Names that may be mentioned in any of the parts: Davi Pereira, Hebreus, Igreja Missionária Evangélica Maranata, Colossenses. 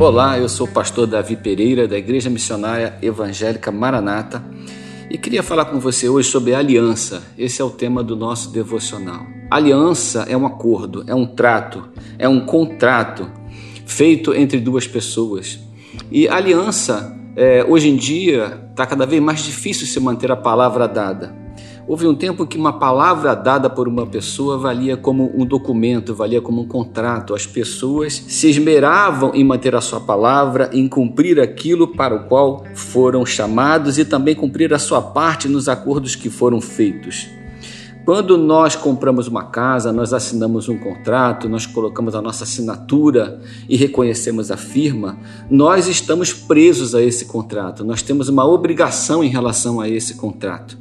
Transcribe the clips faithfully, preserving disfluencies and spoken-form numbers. Olá, eu sou o pastor Davi Pereira, da Igreja Missionária Evangélica Maranata, e queria falar com você hoje sobre aliança. Esse é o tema do nosso devocional. Aliança é um acordo, é um trato, é um contrato feito entre duas pessoas. E aliança, é, hoje em dia, está cada vez mais difícil se manter a palavra dada. Houve um tempo que uma palavra dada por uma pessoa valia como um documento, valia como um contrato. As pessoas se esmeravam em manter a sua palavra, em cumprir aquilo para o qual foram chamados e também cumprir a sua parte nos acordos que foram feitos. Quando nós compramos uma casa, nós assinamos um contrato, nós colocamos a nossa assinatura e reconhecemos a firma, nós estamos presos a esse contrato, nós temos uma obrigação em relação a esse contrato.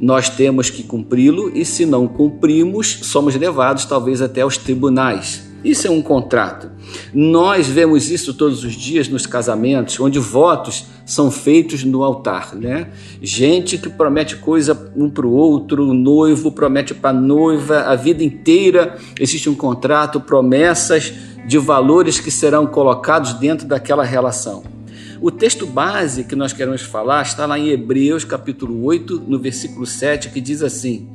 Nós temos que cumpri-lo e, se não cumprimos, somos levados talvez até aos tribunais. Isso é um contrato. Nós vemos isso todos os dias nos casamentos, onde votos são feitos no altar, né? Gente que promete coisa um para o outro, o noivo promete para a noiva, a vida inteira existe um contrato, promessas de valores que serão colocados dentro daquela relação. O texto base que nós queremos falar está lá em Hebreus, capítulo oito, no versículo sete, que diz assim: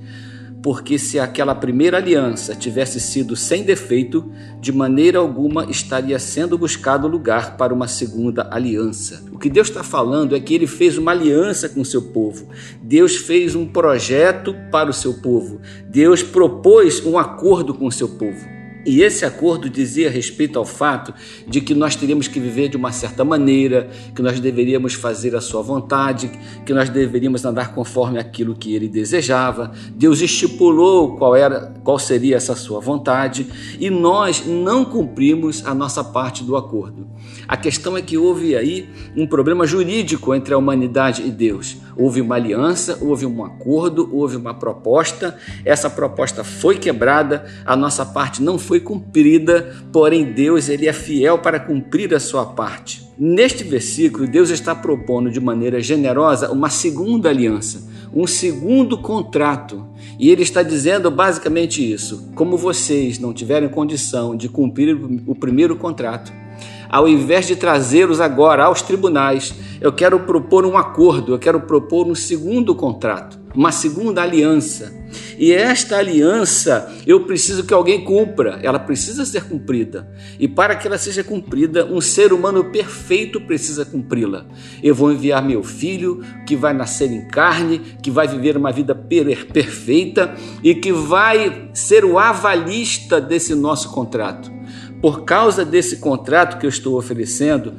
porque se aquela primeira aliança tivesse sido sem defeito, de maneira alguma estaria sendo buscado lugar para uma segunda aliança. O que Deus está falando é que Ele fez uma aliança com o seu povo. Deus fez um projeto para o seu povo. Deus propôs um acordo com o seu povo. E esse acordo dizia respeito ao fato de que nós teríamos que viver de uma certa maneira, que nós deveríamos fazer a sua vontade, que nós deveríamos andar conforme aquilo que ele desejava. Deus estipulou qual era, qual seria essa sua vontade, e nós não cumprimos a nossa parte do acordo. A questão é que houve aí um problema jurídico entre a humanidade e Deus. Houve uma aliança, houve um acordo, houve uma proposta, essa proposta foi quebrada, a nossa parte não foi cumprida, porém Deus ele é fiel para cumprir a sua parte. Neste versículo, Deus está propondo de maneira generosa uma segunda aliança, um segundo contrato. E ele está dizendo basicamente isso: como vocês não tiverem condição de cumprir o primeiro contrato, ao invés de trazê-los agora aos tribunais, eu quero propor um acordo, eu quero propor um segundo contrato, uma segunda aliança. E esta aliança, eu preciso que alguém cumpra, ela precisa ser cumprida. E para que ela seja cumprida, um ser humano perfeito precisa cumpri-la. Eu vou enviar meu filho, que vai nascer em carne, que vai viver uma vida perfeita e que vai ser o avalista desse nosso contrato. Por causa desse contrato que eu estou oferecendo,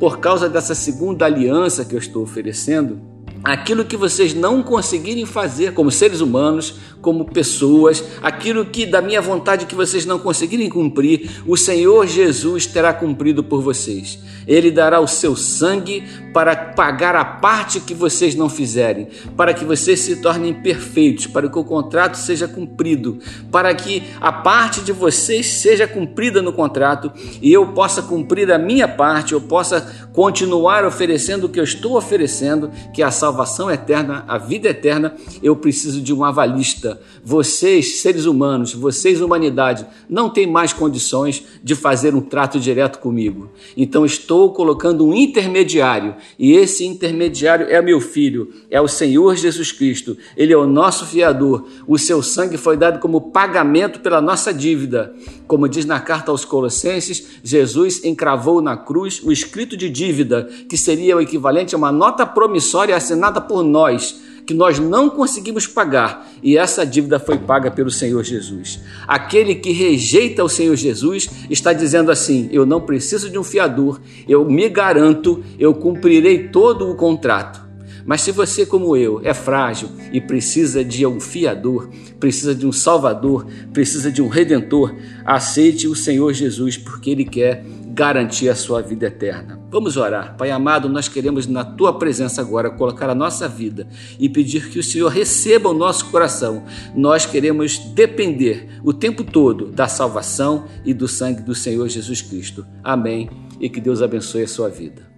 por causa dessa segunda aliança que eu estou oferecendo, aquilo que vocês não conseguirem fazer como seres humanos, como pessoas, aquilo que da minha vontade que vocês não conseguirem cumprir, o Senhor Jesus terá cumprido por vocês. Ele dará o seu sangue para pagar a parte que vocês não fizerem, para que vocês se tornem perfeitos, para que o contrato seja cumprido, para que a parte de vocês seja cumprida no contrato e eu possa cumprir a minha parte, eu possa continuar oferecendo o que eu estou oferecendo, que é a salvação. Salvação eterna, a vida eterna. Eu preciso de um avalista. Vocês, seres humanos, vocês, humanidade, não têm mais condições de fazer um trato direto comigo. Então estou colocando um intermediário, e esse intermediário é meu filho, é o Senhor Jesus Cristo. Ele é o nosso fiador. O seu sangue foi dado como pagamento pela nossa dívida. Como diz na carta aos Colossenses, Jesus encravou na cruz o escrito de dívida, que seria o equivalente a uma nota promissória assinada nada por nós, que nós não conseguimos pagar, e essa dívida foi paga pelo Senhor Jesus. Aquele que rejeita o Senhor Jesus está dizendo assim: eu não preciso de um fiador, eu me garanto, eu cumprirei todo o contrato. Mas se você, como eu, é frágil e precisa de um fiador, precisa de um salvador, precisa de um redentor, aceite o Senhor Jesus, porque Ele quer garantir a sua vida eterna. Vamos orar. Pai amado, nós queremos na Tua presença agora colocar a nossa vida e pedir que o Senhor receba o nosso coração. Nós queremos depender o tempo todo da salvação e do sangue do Senhor Jesus Cristo. Amém. E que Deus abençoe a sua vida.